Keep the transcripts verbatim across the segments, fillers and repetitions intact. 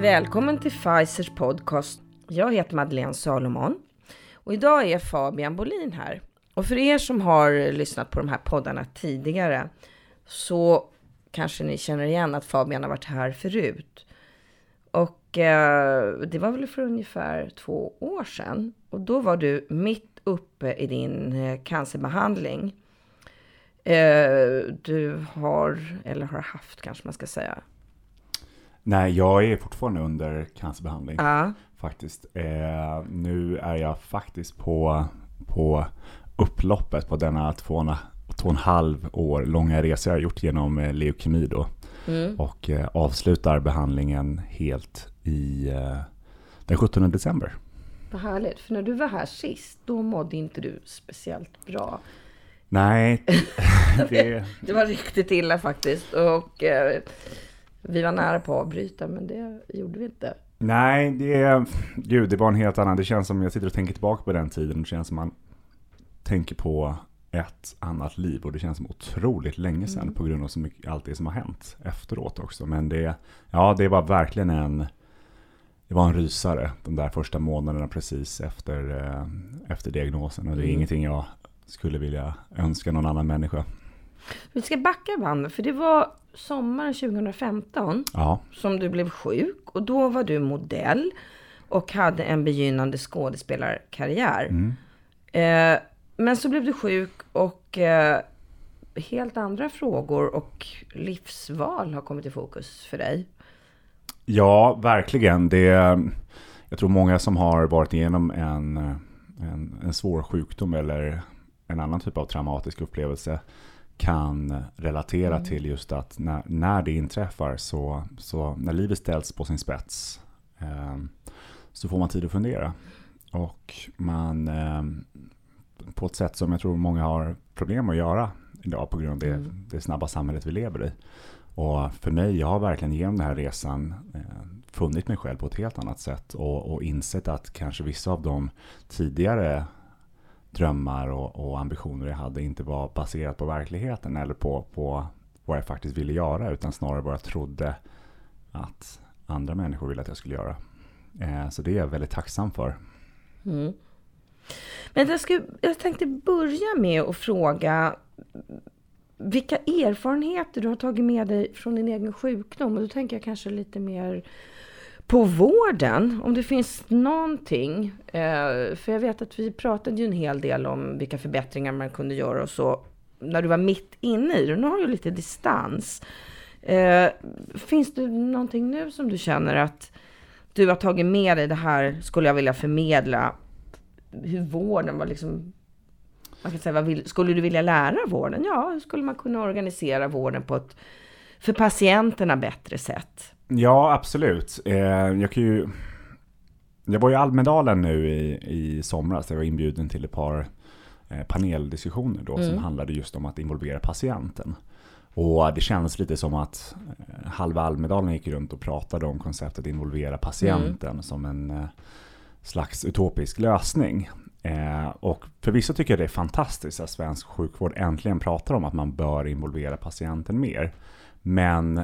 Välkommen till Pfizers podcast. Jag heter Madeleine Salomon och idag är Fabian Bolin här. Och för er som har lyssnat på de här poddarna tidigare så kanske ni känner igen att Fabian har varit här förut. Och eh, det var väl för ungefär två år sedan. Och då var du mitt uppe i din eh, cancerbehandling. Eh, du har, eller har haft kanske man ska säga. Nej, jag är fortfarande under cancerbehandling uh. faktiskt. Eh, nu är jag faktiskt på, på upploppet på denna två, två och en halv år långa resa jag har gjort genom eh, leukemi då. Mm. Och eh, avslutar behandlingen helt i eh, den sjuttonde december. Vad härligt, för när du var här sist då mådde inte du speciellt bra. Nej. det... det var riktigt illa faktiskt och... Eh, Vi var nära på att avbryta, men det gjorde vi inte. Nej, det, gud, det var en helt annan. Det känns som jag sitter och tänker tillbaka på den tiden. Det känns som man tänker på ett annat liv. Och det känns som otroligt länge sedan mm. på grund av så mycket, allt det som har hänt efteråt också. Men det, ja, det var verkligen en, det var en rysare de där första månaderna precis efter, efter diagnosen. Och det är mm. ingenting jag skulle vilja önska någon annan människa. Vi ska backa band, för det var sommaren tjugo femton ja. som du blev sjuk och då var du modell och hade en begynnande skådespelarkarriär. Mm. Eh, men så blev du sjuk och eh, helt andra frågor och livsval har kommit i fokus för dig. Ja, verkligen. Det, jag tror många som har varit igenom en, en, en svår sjukdom eller en annan typ av traumatisk upplevelse kan relatera mm. till just att när, när det inträffar så, så när livet ställs på sin spets eh, så får man tid att fundera och man eh, på ett sätt som jag tror många har problem att göra idag på grund av det, mm. det snabba samhället vi lever i. Och för mig, jag har verkligen genom den här resan eh, funnit mig själv på ett helt annat sätt och, och insett att kanske vissa av de tidigare drömmar och, och ambitioner jag hade inte var baserat på verkligheten eller på, på vad jag faktiskt ville göra utan snarare vad jag trodde att andra människor ville att jag skulle göra. Eh, så det är jag väldigt tacksam för. Mm. Men jag, skulle, jag tänkte börja med att fråga vilka erfarenheter du har tagit med dig från din egen sjukdom. Och då tänker jag kanske lite mer på vården, om det finns någonting, för jag vet att vi pratade ju en hel del om vilka förbättringar man kunde göra och så, när du var mitt inne i det, nu har du lite distans. Finns det någonting nu som du känner att du har tagit med dig, det här skulle jag vilja förmedla, hur vården var liksom, man kan säga, vad vill, skulle du vilja lära vården? Ja, hur skulle man kunna organisera vården på ett, för patienterna bättre sätt? Ja, absolut. Eh, jag, kan ju, jag var i Almedalen nu i, i somras där jag var inbjuden till ett par eh, paneldiskussioner då, mm. som handlade just om att involvera patienten. Och det känns lite som att eh, halva Almedalen gick runt och pratade om konceptet att involvera patienten mm. som en eh, slags utopisk lösning. Eh, och för vissa tycker jag det är fantastiskt att svensk sjukvård äntligen pratar om att man bör involvera patienten mer. Men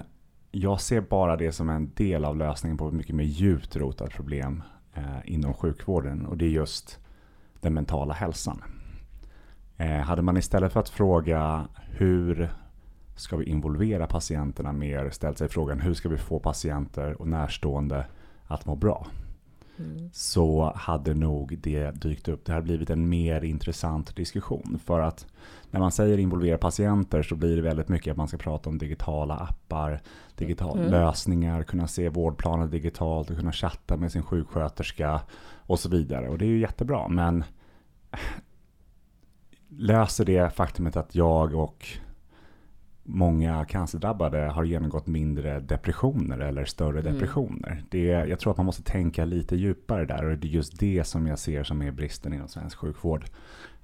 jag ser bara det som en del av lösningen på ett mycket mer djupt rotat problem eh, inom sjukvården. Och det är just den mentala hälsan. Eh, hade man istället för att fråga hur ska vi involvera patienterna mer, ställt sig frågan hur ska vi få patienter och närstående att må bra. Mm. Så hade nog det dykt upp. Det hade blivit en mer intressant diskussion. För att när man säger involvera patienter så blir det väldigt mycket att man ska prata om digitala appar, digitala mm. lösningar, kunna se vårdplaner digitalt och kunna chatta med sin sjuksköterska och så vidare. Och det är ju jättebra, men löser det faktumet att jag och många cancerdrabbade har genomgått mindre depressioner eller större depressioner. Mm. Det, jag tror att man måste tänka lite djupare där och det är just det som jag ser som är bristen inom svensk sjukvård.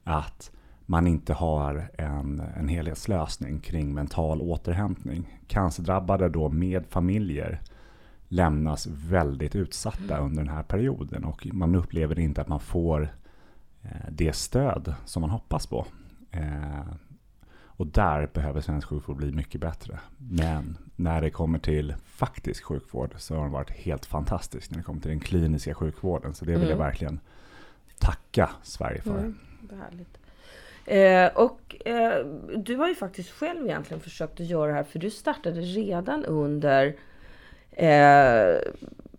Att man inte har en, en helhetslösning kring mental återhämtning. Cancerdrabbade då med familjer lämnas väldigt utsatta mm. under den här perioden och man upplever inte att man får eh, det stöd som man hoppas på. Eh, Och där behöver svensk sjukvård bli mycket bättre. Men när det kommer till faktisk sjukvård så har den varit helt fantastisk när det kommer till den kliniska sjukvården. Så det vill mm. jag verkligen tacka Sverige för. Mm, det är härligt. Eh, och eh, du har ju faktiskt själv egentligen försökt att göra det här, för du startade redan under eh,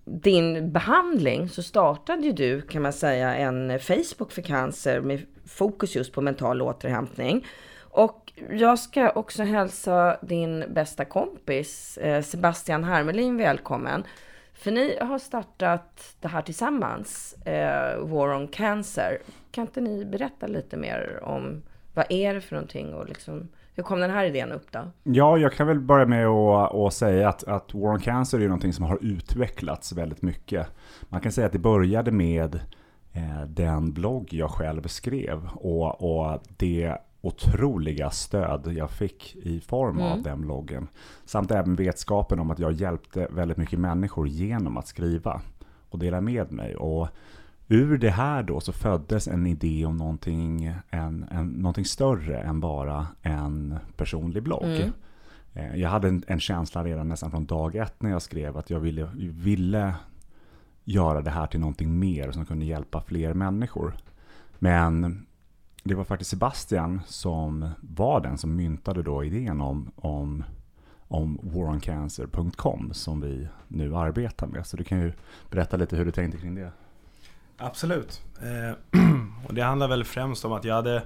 din behandling, så startade ju du, kan man säga, en Facebook för cancer med fokus just på mental återhämtning. Och jag ska också hälsa din bästa kompis eh, Sebastian Harmelin välkommen, för ni har startat det här tillsammans, eh, War on Cancer. Kan inte ni berätta lite mer om vad är det för någonting och liksom, hur kom den här idén upp då? Ja, jag kan väl börja med att, att säga att, att War on Cancer är någonting som har utvecklats väldigt mycket. Man kan säga att det började med eh, den blogg jag själv skrev och, och det otroliga stöd jag fick i form mm. av den bloggen. Samt även vetskapen om att jag hjälpte väldigt mycket människor genom att skriva och dela med mig. Och ur det här då så föddes en idé om någonting, en, en, någonting större än bara en personlig blogg. Mm. Jag hade en, en känsla redan nästan från dag ett när jag skrev att jag ville, ville göra det här till någonting mer som kunde hjälpa fler människor. Men det var faktiskt Sebastian som var den som myntade då idén om, om, om war on cancer dot com som vi nu arbetar med. Så du kan ju berätta lite hur du tänkte kring det. Absolut. Eh, och det handlar väl främst om att jag hade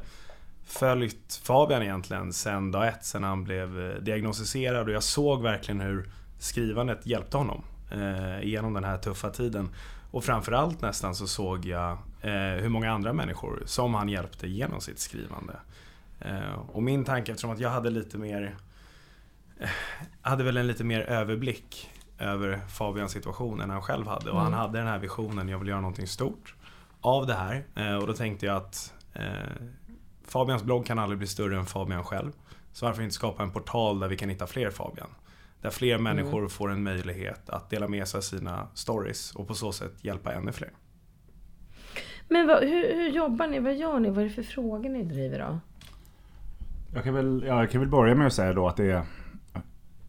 följt Fabian egentligen sedan dag ett, sedan han blev diagnostiserad, och jag såg verkligen hur skrivandet hjälpte honom eh, genom den här tuffa tiden. Och framförallt nästan så såg jag eh, hur många andra människor som han hjälpte genom sitt skrivande. Eh, och min tanke, eftersom att jag hade lite mer eh, hade väl en lite mer överblick över Fabians situation än han själv hade. Och mm. han hade den här visionen, jag vill göra någonting stort av det här. Eh, och då tänkte jag att eh, Fabians blogg kan aldrig bli större än Fabian själv. Så varför inte skapa en portal där vi kan hitta fler Fabian? Där fler människor mm. får en möjlighet att dela med sig av sina stories och på så sätt hjälpa ännu fler. Men vad, hur, hur jobbar ni? Vad gör ni? Vad är det för frågor ni driver då? Jag kan väl, ja, jag kan väl börja med att säga då att det är,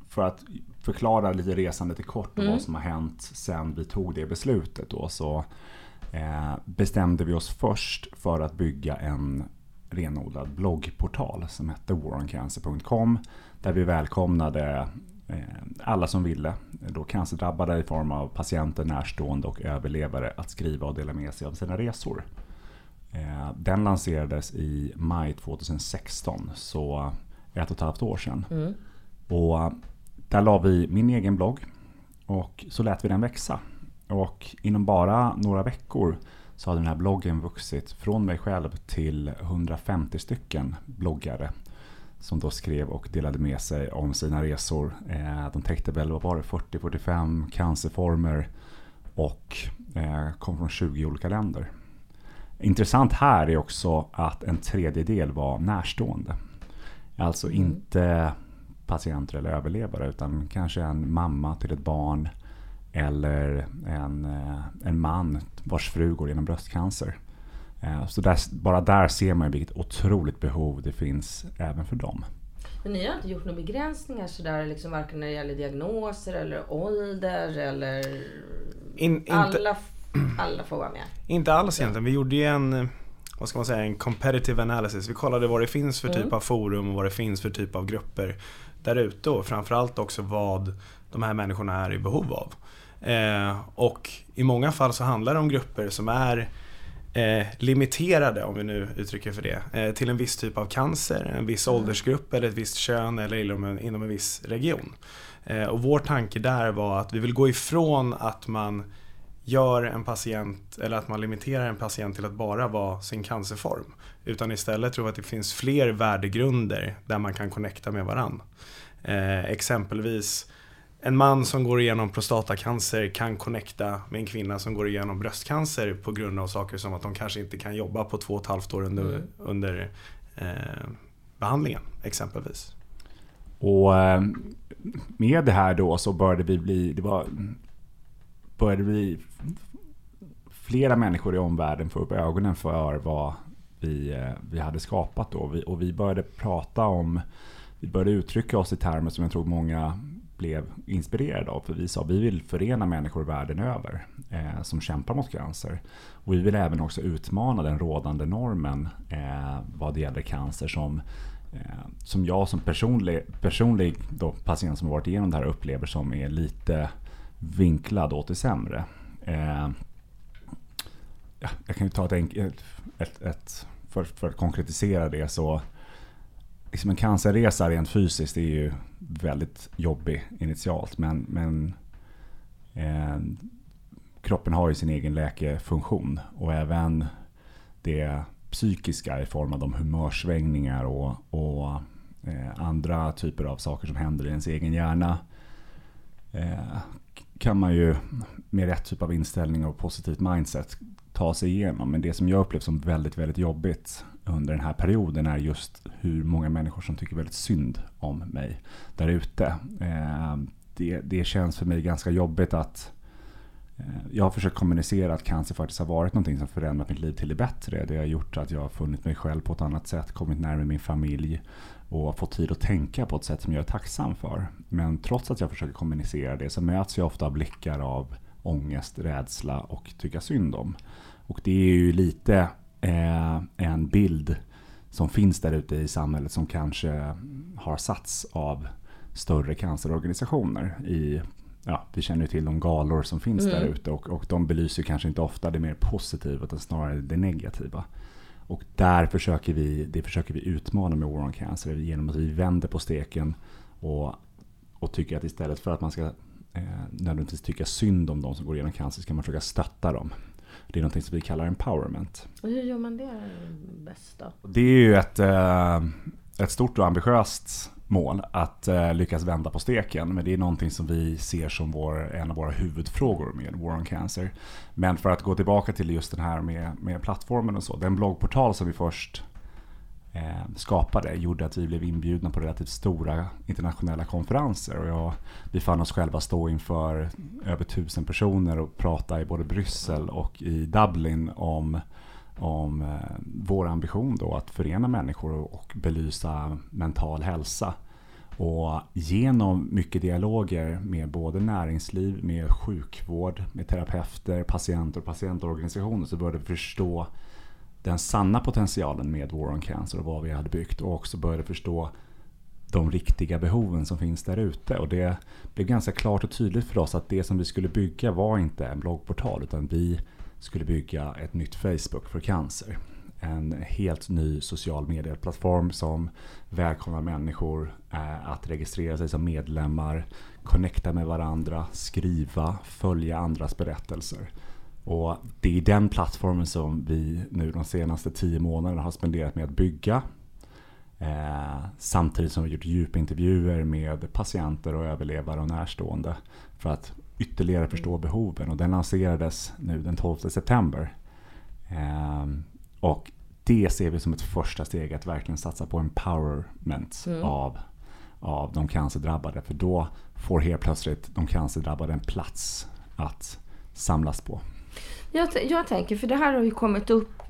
för att förklara lite resandet i kort och mm. vad som har hänt sedan vi tog det beslutet då, så eh, bestämde vi oss först för att bygga en renodlad bloggportal som hette war on cancer dot com, där vi välkomnade alla som ville, då cancerdrabbade i form av patienter, närstående och överlevare, att skriva och dela med sig av sina resor. Den lanserades i maj tjugo sexton, så ett och ett halvt år sedan. Mm. Och där la vi min egen blogg och så lät vi den växa. Och inom bara några veckor så hade den här bloggen vuxit från mig själv till hundrafemtio stycken bloggare som då skrev och delade med sig om sina resor. De täckte väl, vad var det, fyrtio till fyrtiofem cancerformer och kom från tjugo olika länder. Intressant här är också att en tredjedel var närstående. Alltså inte patienter eller överlevare, utan kanske en mamma till ett barn eller en, en man vars fru går genom bröstcancer. Så där, bara där ser man vilket otroligt behov det finns även för dem. Men ni har inte gjort några begränsningar sådär, liksom, varken när det gäller diagnoser eller ålder eller In, inte, alla, alla får vara med? Inte alls egentligen. Vi gjorde ju en, vad ska man säga, en competitive analysis. Vi kollade vad det finns för typ mm. av forum och vad det finns för typ av grupper där ute, och framförallt också vad de här människorna är i behov av. Eh, och i många fall så handlar det om grupper som är Eh, limiterade, om vi nu uttrycker för det, eh, till en viss typ av cancer, en viss mm. åldersgrupp eller ett visst kön eller inom en, inom en viss region. Eh, och vår tanke där var att vi vill gå ifrån att man gör en patient, eller att man limiterar en patient till att bara vara sin cancerform, utan istället tror jag att det finns fler värdegrunder där man kan connecta med varann. Eh, exempelvis en man som går igenom prostatacancer kan connecta med en kvinna som går igenom bröstcancer på grund av saker som att de kanske inte kan jobba på två och ett halvt år under, mm. under eh, behandlingen exempelvis. Och med det här då så började vi bli, det var, började bli flera människor i omvärlden få upp ögonen för vad vi, vi hade skapat då. Vi, och vi började prata om, vi började uttrycka oss i termer som jag tror många blev inspirerade av. För vi sa, vi vill förena människor världen över eh, som kämpar mot cancer. Och vi vill även också utmana den rådande normen eh, vad det gäller cancer som, eh, som jag som personlig, personlig då, patient som har varit igenom det här upplever som är lite vinklad åt det sämre. Eh, ja, jag kan ju ta ett, ett, ett, ett för, för att konkretisera det så liksom en cancerresa rent fysiskt är ju väldigt jobbig initialt, men, men eh, kroppen har ju sin egen läkefunktion och även det psykiska i form av de humörsvängningar och, och eh, andra typer av saker som händer i ens egen hjärna eh, kan man ju med rätt typ av inställning och positivt mindset ta sig igenom. Men det som jag upplevt som väldigt, väldigt jobbigt under den här perioden är just hur många människor som tycker väldigt synd om mig där ute. Det, det känns för mig ganska jobbigt att jag har försökt kommunicera att cancer faktiskt har varit någonting som förändrat mitt liv till det bättre. Det har gjort att jag har funnit mig själv på ett annat sätt, kommit närmare min familj och fått tid att tänka på ett sätt som jag är tacksam för. Men trots att jag försöker kommunicera det så möts jag ofta av blickar av ångest, rädsla och tycka synd om. Och det är ju lite eh, en bild som finns där ute i samhället som kanske har satts av större cancerorganisationer i... Ja, vi känner ju till de galor som finns mm. där ute och, och de belyser kanske inte ofta det mer positiva utan snarare det negativa. Och där försöker vi, det försöker vi utmana med War on Cancer genom att vi vänder på steken och, och tycker att istället för att man ska eh, nödvändigtvis tycka synd om de som går igenom cancer ska man försöka stötta dem. Det är någonting som vi kallar empowerment. Och hur gör man det bäst då? Det är ju ett, eh, ett stort och ambitiöst mål att eh, lyckas vända på steken, men det är någonting som vi ser som vår, en av våra huvudfrågor med War on Cancer. Men för att gå tillbaka till just den här med, med plattformen och så, den bloggportal som vi först eh, skapade gjorde att vi blev inbjudna på relativt stora internationella konferenser och jag, vi fann oss själva stå inför över tusen personer och prata i både Bryssel och i Dublin om om eh, vår ambition då att förena människor och, och belysa mental hälsa. Och genom mycket dialoger med både näringsliv, med sjukvård, med terapeuter, patienter och patientorganisationer så började vi förstå den sanna potentialen med War on Cancer och vad vi hade byggt och också började förstå de riktiga behoven som finns där ute. Och det blev ganska klart och tydligt för oss att det som vi skulle bygga var inte en bloggportal utan vi skulle bygga ett nytt Facebook för cancer. En helt ny social medieplattform som välkomnar människor att registrera sig som medlemmar, connecta med varandra, skriva, följa andras berättelser. Och det är den plattformen som vi nu de senaste tio månaderna har spenderat med att bygga. Eh, samtidigt som vi gjort djupintervjuer med patienter och överlevare och närstående för att ytterligare förstå behoven, och den lanserades nu den tolfte september. Eh, och det ser vi som ett första steg att verkligen satsa på empowerment mm. av, av de cancerdrabbade, för då får helt plötsligt de cancerdrabbade en plats att samlas på. Jag, t- jag tänker, för det här har ju kommit upp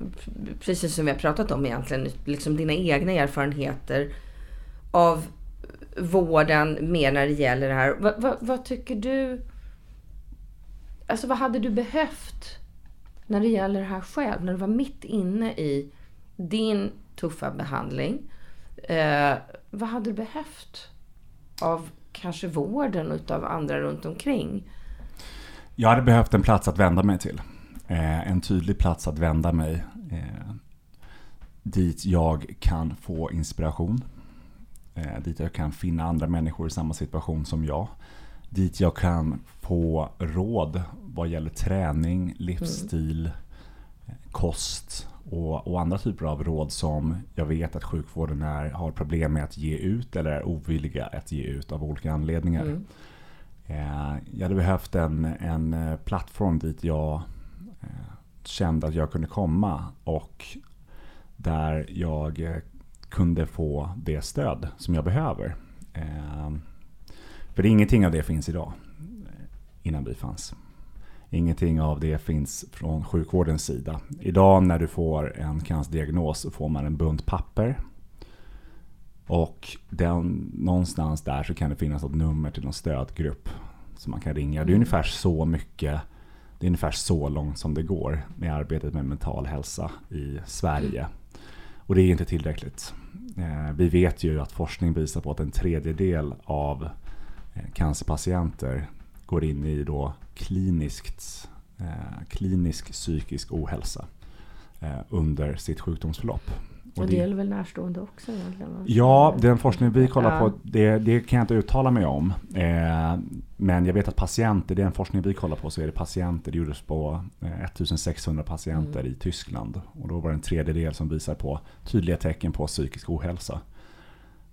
precis som vi har pratat om egentligen, liksom dina egna erfarenheter av vården med när det gäller det här. Va, va, vad tycker du, alltså vad hade du behövt när det gäller det här själv, när du var mitt inne i din tuffa behandling? Eh, vad hade du behövt av kanske vården och av andra runt omkring? Jag hade behövt en plats att vända mig till. Eh, en tydlig plats att vända mig eh, dit jag kan få inspiration. Eh, dit jag kan finna andra människor i samma situation som jag. Dit jag kan få råd vad gäller träning, livsstil, mm. kost och, och andra typer av råd som jag vet att sjukvården är, har problem med att ge ut eller är ovilliga att ge ut av olika anledningar. Mm. Jag hade behövt en, en plattform dit jag kände att jag kunde komma och där jag kunde få det stöd som jag behöver. För ingenting av det finns idag innan vi fanns. Ingenting av det finns från sjukvårdens sida. Idag när du får en cancerdiagnos så får man en bunt papper. Och den, någonstans där så kan det finnas ett nummer till någon stödgrupp som man kan ringa. Det är ungefär så mycket, det är ungefär så långt som det går med arbetet med mental hälsa i Sverige. Och det är inte tillräckligt. Vi vet ju att forskning visar på att en tredjedel av cancerpatienter går in i då kliniskt, eh, klinisk psykisk ohälsa eh, under sitt sjukdomsförlopp. Och, och det gäller väl närstående också? Egentligen? Ja, den forskning vi kollar ja. på, det, det kan jag inte uttala mig om. Eh, men jag vet att patienter, den forskning vi kollar på så är det patienter, det gjordes på eh, ettusensexhundra patienter mm. i Tyskland. Och då var det en tredjedel som visar på tydliga tecken på psykisk ohälsa.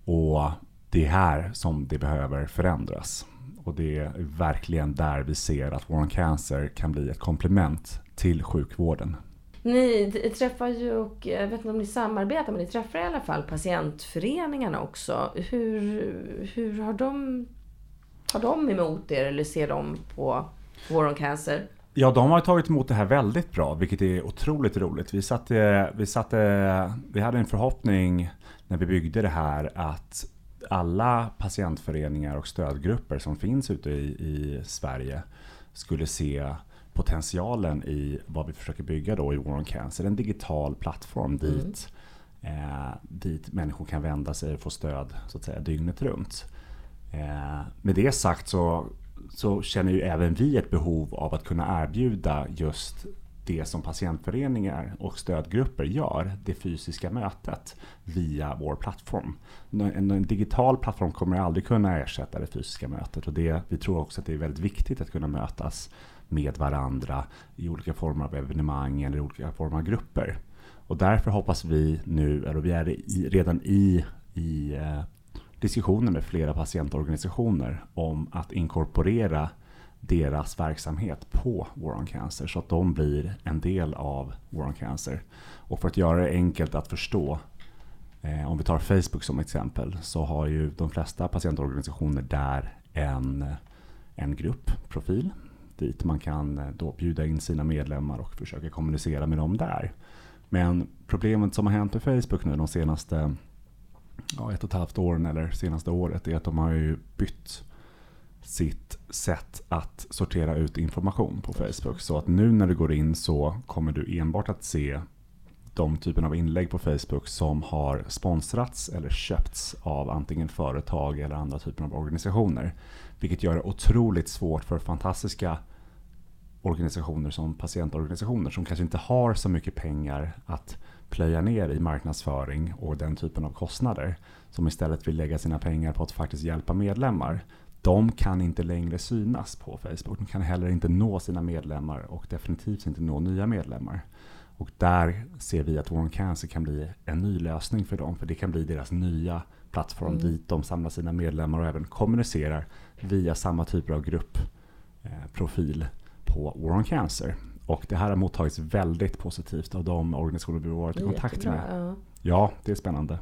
Och det är här som det behöver förändras. Och det är verkligen där vi ser att War on Cancer kan bli ett komplement till sjukvården. Ni träffar ju, och jag vet inte om ni samarbetar, men ni träffar i alla fall patientföreningarna också. Hur, hur har, de, har de emot er eller ser de på War on Cancer? Ja, de har tagit emot det här väldigt bra, vilket är otroligt roligt. Vi, satt, vi, satt, vi hade en förhoppning när vi byggde det här att alla patientföreningar och stödgrupper som finns ute i, i Sverige skulle se potentialen i vad vi försöker bygga då i War on Cancer. En digital plattform dit, mm. eh, dit människor kan vända sig och få stöd så att säga, dygnet runt. Eh, med det sagt så, så känner ju även vi ett behov av att kunna erbjuda just det som patientföreningar och stödgrupper gör, det fysiska mötet via vår plattform. En, en digital plattform kommer aldrig kunna ersätta det fysiska mötet, och det, vi tror också att det är väldigt viktigt att kunna mötas med varandra i olika former av evenemang eller olika former av grupper. Och därför hoppas vi nu, eller vi är i, redan i, i eh, diskussioner med flera patientorganisationer om att inkorporera deras verksamhet på War on Cancer så att de blir en del av War on Cancer. Och för att göra det enkelt att förstå, eh, om vi tar Facebook som exempel, så har ju de flesta patientorganisationer där en, en gruppprofil dit man kan då bjuda in sina medlemmar och försöka kommunicera med dem där. Men problemet som har hänt med Facebook nu de senaste ja, ett och ett halvt åren eller senaste året är att de har ju bytt sitt sätt att sortera ut information på Facebook. Så att nu när du går in så kommer du enbart att se de typen av inlägg på Facebook som har sponsrats eller köpts av antingen företag eller andra typer av organisationer. Vilket gör det otroligt svårt för fantastiska organisationer som patientorganisationer som kanske inte har så mycket pengar att plöja ner i marknadsföring och den typen av kostnader, som istället vill lägga sina pengar på att faktiskt hjälpa medlemmar. De kan inte längre synas på Facebook. De kan heller inte nå sina medlemmar och definitivt inte nå nya medlemmar. Och där ser vi att War on Cancer kan bli en ny lösning för dem. För det kan bli deras nya plattform mm. dit de samlar sina medlemmar och även kommunicerar via samma typer av gruppprofil på War on Cancer. Och det här har mottagits väldigt positivt av de organisationer vi har varit i kontakt med. Ja. Ja, det är spännande.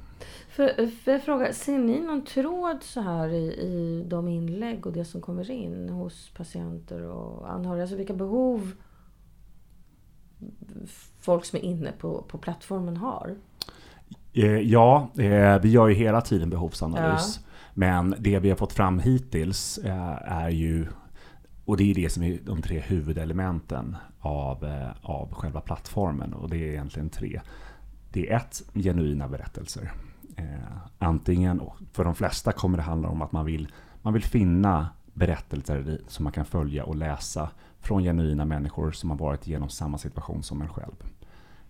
För, för jag frågar, ser ni någon tråd så här i, i de inlägg och det som kommer in hos patienter och anhöriga? Alltså vilka behov folk som är inne på, på plattformen har? Ja, vi gör ju hela tiden behovsanalys. Ja. Men det vi har fått fram hittills är ju, och det är det som är de tre huvudelementen av, av själva plattformen. Och det är egentligen tre. Det är ett, genuina berättelser. Eh, antingen, och för de flesta kommer det handla om att man vill, man vill finna berättelser som man kan följa och läsa från genuina människor som har varit igenom samma situation som en själv.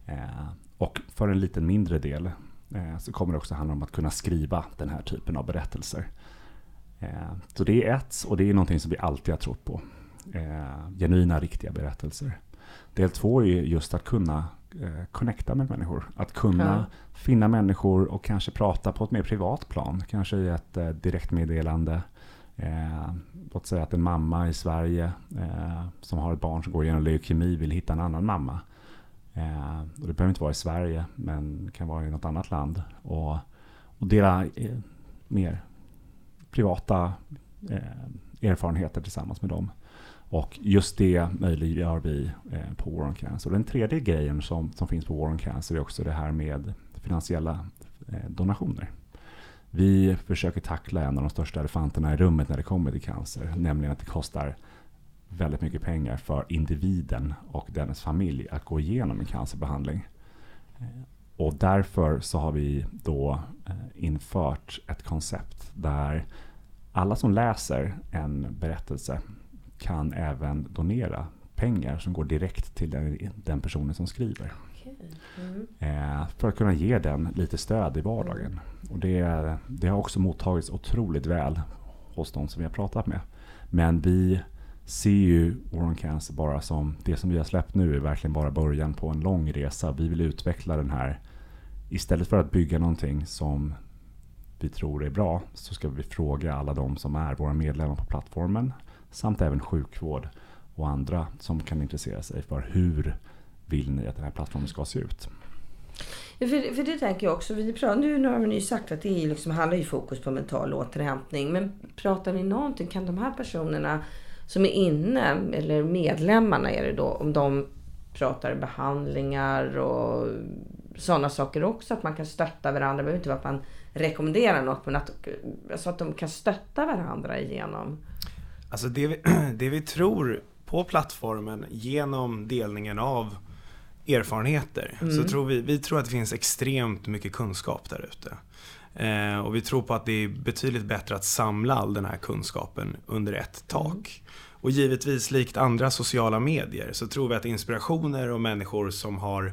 Eh, och för en liten mindre del eh, så kommer det också handla om att kunna skriva den här typen av berättelser. Eh, så det är ett, och det är någonting som vi alltid har trott på. Eh, genuina, riktiga berättelser. Del två är just att kunna connecta med människor. Att kunna ja. finna människor och kanske prata på ett mer privat plan. Kanske i ett eh, direktmeddelande. Eh, låt säga att en mamma i Sverige eh, som har ett barn som går igenom leukemi vill hitta en annan mamma. Eh, och det behöver inte vara i Sverige, men kan vara i något annat land. Och, och dela eh, mer privata eh, erfarenheter tillsammans med dem. Och just det möjliggör vi eh, på War on Cancer. Och den tredje grejen som, som finns på War on Cancer är också det här med finansiella eh, donationer. Vi försöker tackla en av de största elefanterna i rummet när det kommer till cancer. Nämligen att det kostar väldigt mycket pengar för individen och dennes familj att gå igenom en cancerbehandling. Och därför så har vi då infört ett koncept där alla som läser en berättelse kan även donera pengar som går direkt till den, den personen som skriver. Mm. Eh, för att kunna ge den lite stöd i vardagen. Och det, det har också mottagits otroligt väl hos de som vi har pratat med. Men vi ser ju War on Cancer bara som, det som vi har släppt nu är verkligen bara början på en lång resa. Vi vill utveckla den här, istället för att bygga någonting som vi tror är bra, så ska vi fråga alla de som är våra medlemmar på plattformen, samt även sjukvård och andra som kan intressera sig för hur vill ni att den här plattformen ska se ut. Ja, för, för det tänker jag också. Vi pratar, nu har vi ju sagt att det liksom handlar ju fokus på mental återhämtning. Men pratar ni någonting? Kan de här personerna som är inne, eller medlemmarna är det då, om de pratar behandlingar och sådana saker också, att man kan stötta varandra? Det behöver inte att man rekommenderar något, men att, alltså att de kan stötta varandra igenom. Alltså det vi, det vi tror på plattformen genom delningen av erfarenheter, mm. så tror vi, vi tror att det finns extremt mycket kunskap där ute. Eh, och vi tror på att det är betydligt bättre att samla all den här kunskapen under ett tak. Och givetvis likt andra sociala medier så tror vi att inspirationer och människor som har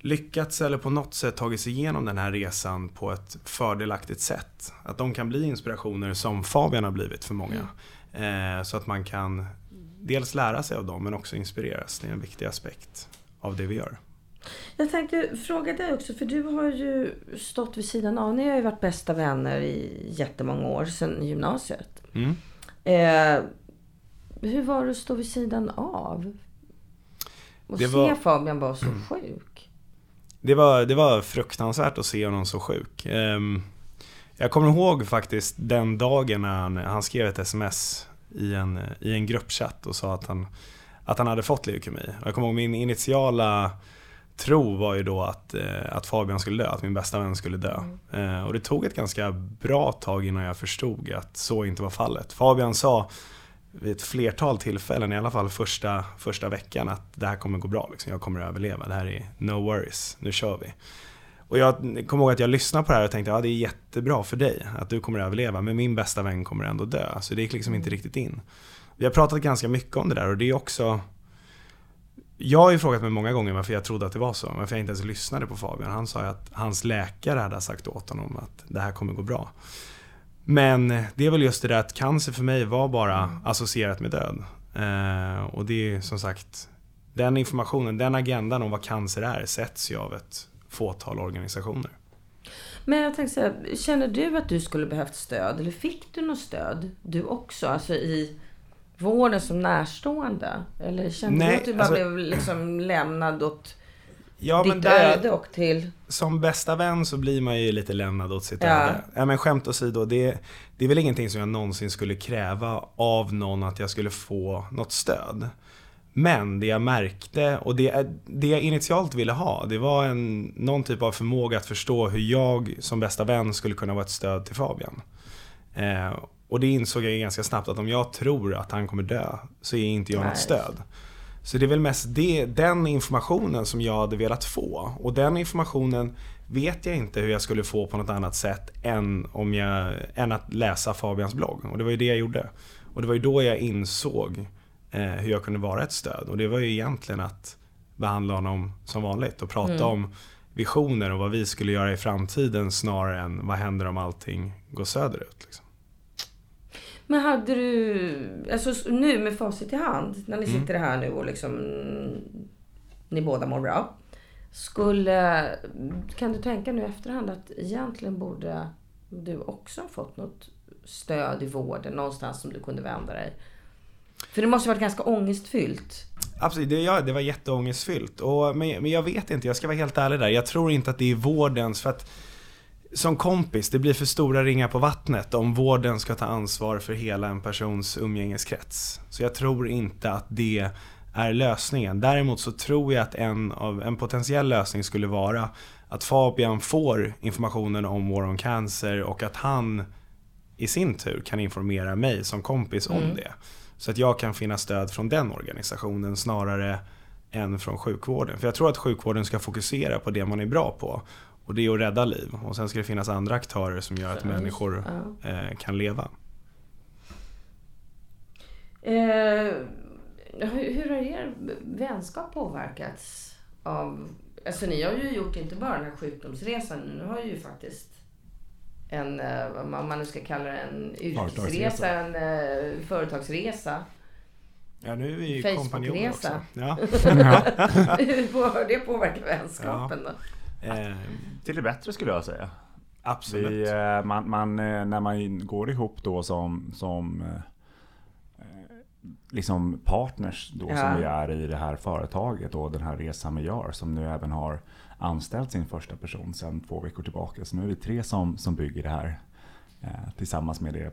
lyckats eller på något sätt tagit sig igenom den här resan på ett fördelaktigt sätt, att de kan bli inspirationer som Fabian har blivit för många. Mm. Eh, så att man kan dels lära sig av dem men också inspireras. Det är en viktig aspekt av det vi gör. Jag tänkte fråga dig också, för du har ju stått vid sidan av. Ni har ju varit bästa vänner i jättemånga år sedan gymnasiet. Mm. Eh, hur var det att stå vid sidan av? Och det se var... Fabian var så sjuk. Det var, det var fruktansvärt att se honom så sjuk. Eh, jag kommer ihåg faktiskt den dagen när han, han skrev ett sms i en, i en gruppchatt och sa att han, att han hade fått leukemi. Jag kommer ihåg min initiala... tro var ju då att, att Fabian skulle dö, att min bästa vän skulle dö. Mm. Och det tog ett ganska bra tag innan jag förstod att så inte var fallet. Fabian sa vid ett flertal tillfällen, i alla fall första, första veckan, att det här kommer gå bra, liksom. Jag kommer att överleva, det här är no worries, nu kör vi. Och jag kommer ihåg att jag lyssnade på det här och tänkte, ja, det är jättebra för dig att du kommer att överleva, men min bästa vän kommer ändå dö. Så det gick liksom inte riktigt in. Vi har pratat ganska mycket om det där, och det är också... Jag har ju frågat mig många gånger varför jag trodde att det var så. Varför jag inte ens lyssnade på Fabian. Han sa ju att hans läkare hade sagt åt honom att det här kommer gå bra. Men det är väl just det där att cancer för mig var bara associerat med död. Eh, och det är som sagt, den informationen, den agendan om vad cancer är sätts ju av ett fåtal organisationer. Men jag tänkte så här, känner du att du skulle behövt stöd? Eller fick du något stöd? Du också, alltså i... vården som närstående? Eller kände Nej, du att du bara alltså, blev liksom lämnad åt ja, ditt men där, öde och till? Som bästa vän så blir man ju lite lämnad åt sitt ja. öde. Ja, men skämt åsido, det, det är väl ingenting som jag någonsin skulle kräva av någon att jag skulle få något stöd. Men det jag märkte och det, det jag initialt ville ha, det var en, någon typ av förmåga att förstå hur jag som bästa vän skulle kunna vara ett stöd till Fabian. Eh, Och det insåg jag ganska snabbt, att om jag tror att han kommer dö så är inte jag Nej. något stöd. Så det är väl mest det, den informationen som jag hade velat få. Och den informationen vet jag inte hur jag skulle få på något annat sätt än, om jag, än att läsa Fabians blogg. Och det var ju det jag gjorde. Och det var ju då jag insåg eh, hur jag kunde vara ett stöd. Och det var ju egentligen att behandla honom som vanligt och prata mm. om visioner och vad vi skulle göra i framtiden snarare än vad händer om allting går söderut, liksom. Men hade du, alltså nu med facit i hand, när ni mm. sitter här nu och liksom ni båda mår bra, skulle, kan du tänka nu efterhand att egentligen borde du också ha fått något stöd i vården någonstans som du kunde vända dig? För det måste ha varit ganska ångestfyllt. Absolut, det, ja, det var jätteångestfyllt. Och, men, men jag vet inte, jag ska vara helt ärlig där. Jag tror inte att det är vårdens, för att som kompis, det blir för stora ringar på vattnet om vården ska ta ansvar för hela en persons umgängeskrets. Så jag tror inte att det är lösningen. Däremot så tror jag att en, av, en potentiell lösning skulle vara att Fabian får informationen om War on Cancer och att han i sin tur kan informera mig som kompis om mm. det. Så att jag kan finna stöd från den organisationen snarare än från sjukvården. För jag tror att sjukvården ska fokusera på det man är bra på. Och det är att rädda liv. Och sen ska det finnas andra aktörer som gör att mm. människor eh, kan leva. Eh, hur, hur har er vänskap påverkats av... Alltså ni har ju gjort inte bara den här sjukdomsresan. Nu har ju faktiskt en, vad man nu ska kalla det, en yrkesresa, en eh, företagsresa. Ja, nu är vi ju kompanjoner också. Ja. Hur det påverkar vänskapen ja. då? Eh, till det bättre skulle jag säga. Absolut. Vi, eh, man, man, eh, när man går ihop då som, som eh, liksom partners då ja. som vi är i det här företaget och den här resan vi gör, som nu även har anställt sin första person sedan två veckor tillbaka. Så nu är vi tre som, som bygger det här eh, tillsammans med det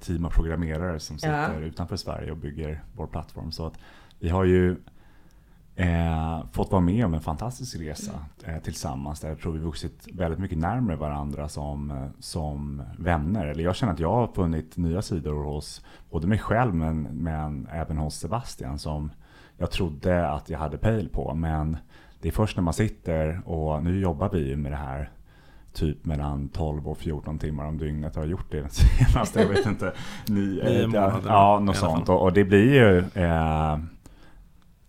team av programmerare som sitter ja. utanför Sverige och bygger vår plattform. Så att vi har ju Eh, fått vara med om en fantastisk resa eh, tillsammans, där jag tror vi vuxit väldigt mycket närmare varandra som, som vänner. Eller jag känner att jag har funnit nya sidor hos både mig själv men, men även hos Sebastian som jag trodde att jag hade pejl på, men det är först när man sitter, och nu jobbar vi med det här typ mellan tolv och fjorton timmar om dygnet. Jag har gjort det senast, jag vet inte, ni, eh, månader, ja, något sånt, och, och det blir ju eh,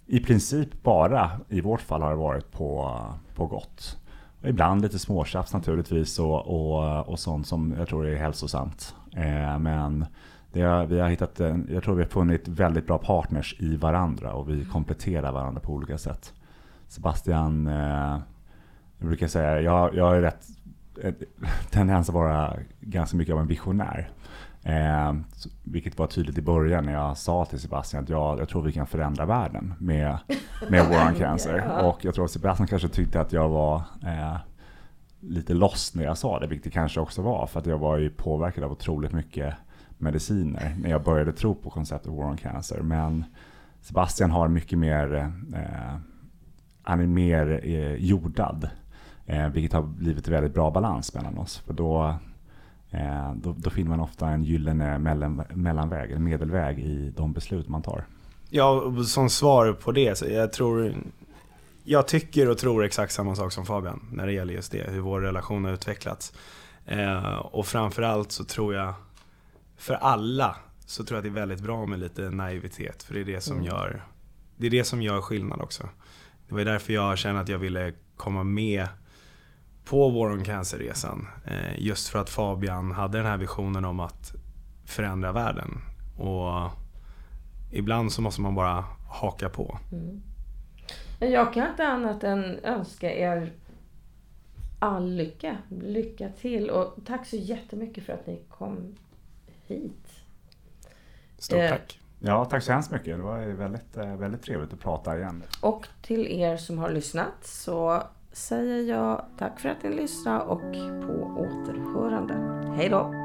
i princip bara, i vårt fall har det varit på, på gott. Och ibland lite småtjafs naturligtvis och, och, och sånt som jag tror är hälsosamt. Eh, men det, vi har hittat, jag tror vi har funnit väldigt bra partners i varandra och vi kompletterar varandra på olika sätt. Sebastian, eh, jag brukar säga, jag, jag är rätt tendens att vara ganska mycket av en visionär. Eh, vilket var tydligt i början när jag sa till Sebastian att jag, jag tror vi kan förändra världen med, med War on Cancer. Ja. Och jag tror att Sebastian kanske tyckte att jag var eh, lite lost när jag sa det, vilket det kanske också var, för att jag var ju påverkad av otroligt mycket mediciner när jag började tro på konceptet War on Cancer. Men Sebastian har mycket mer eh, han är mer eh, jordad, eh, vilket har blivit en väldigt bra balans mellan oss, för då Då, då finner man ofta en gyllene mellan, mellanväg, en medelväg i de beslut man tar. Ja, som svar på det, så jag tror, jag tycker och tror exakt samma sak som Fabian när det gäller just det, hur vår relation har utvecklats. Eh, och framförallt så tror jag, för alla, så tror jag att det är väldigt bra med lite naivitet, för det är det som, mm. gör, det är det som gör skillnad också. Det var därför jag kände att jag ville komma med på War on Cancer-resan, just för att Fabian hade den här visionen om att förändra världen, och ibland så måste man bara haka på. Mm. Jag kan inte annat än önska er all lycka, lycka till, och tack så jättemycket för att ni kom hit. Stort eh. tack. Ja, tack så hemskt mycket. Det var väldigt, väldigt trevligt att prata igen. Och till er som har lyssnat så säger jag tack för att ni lyssnade och på återhörande. Hej då!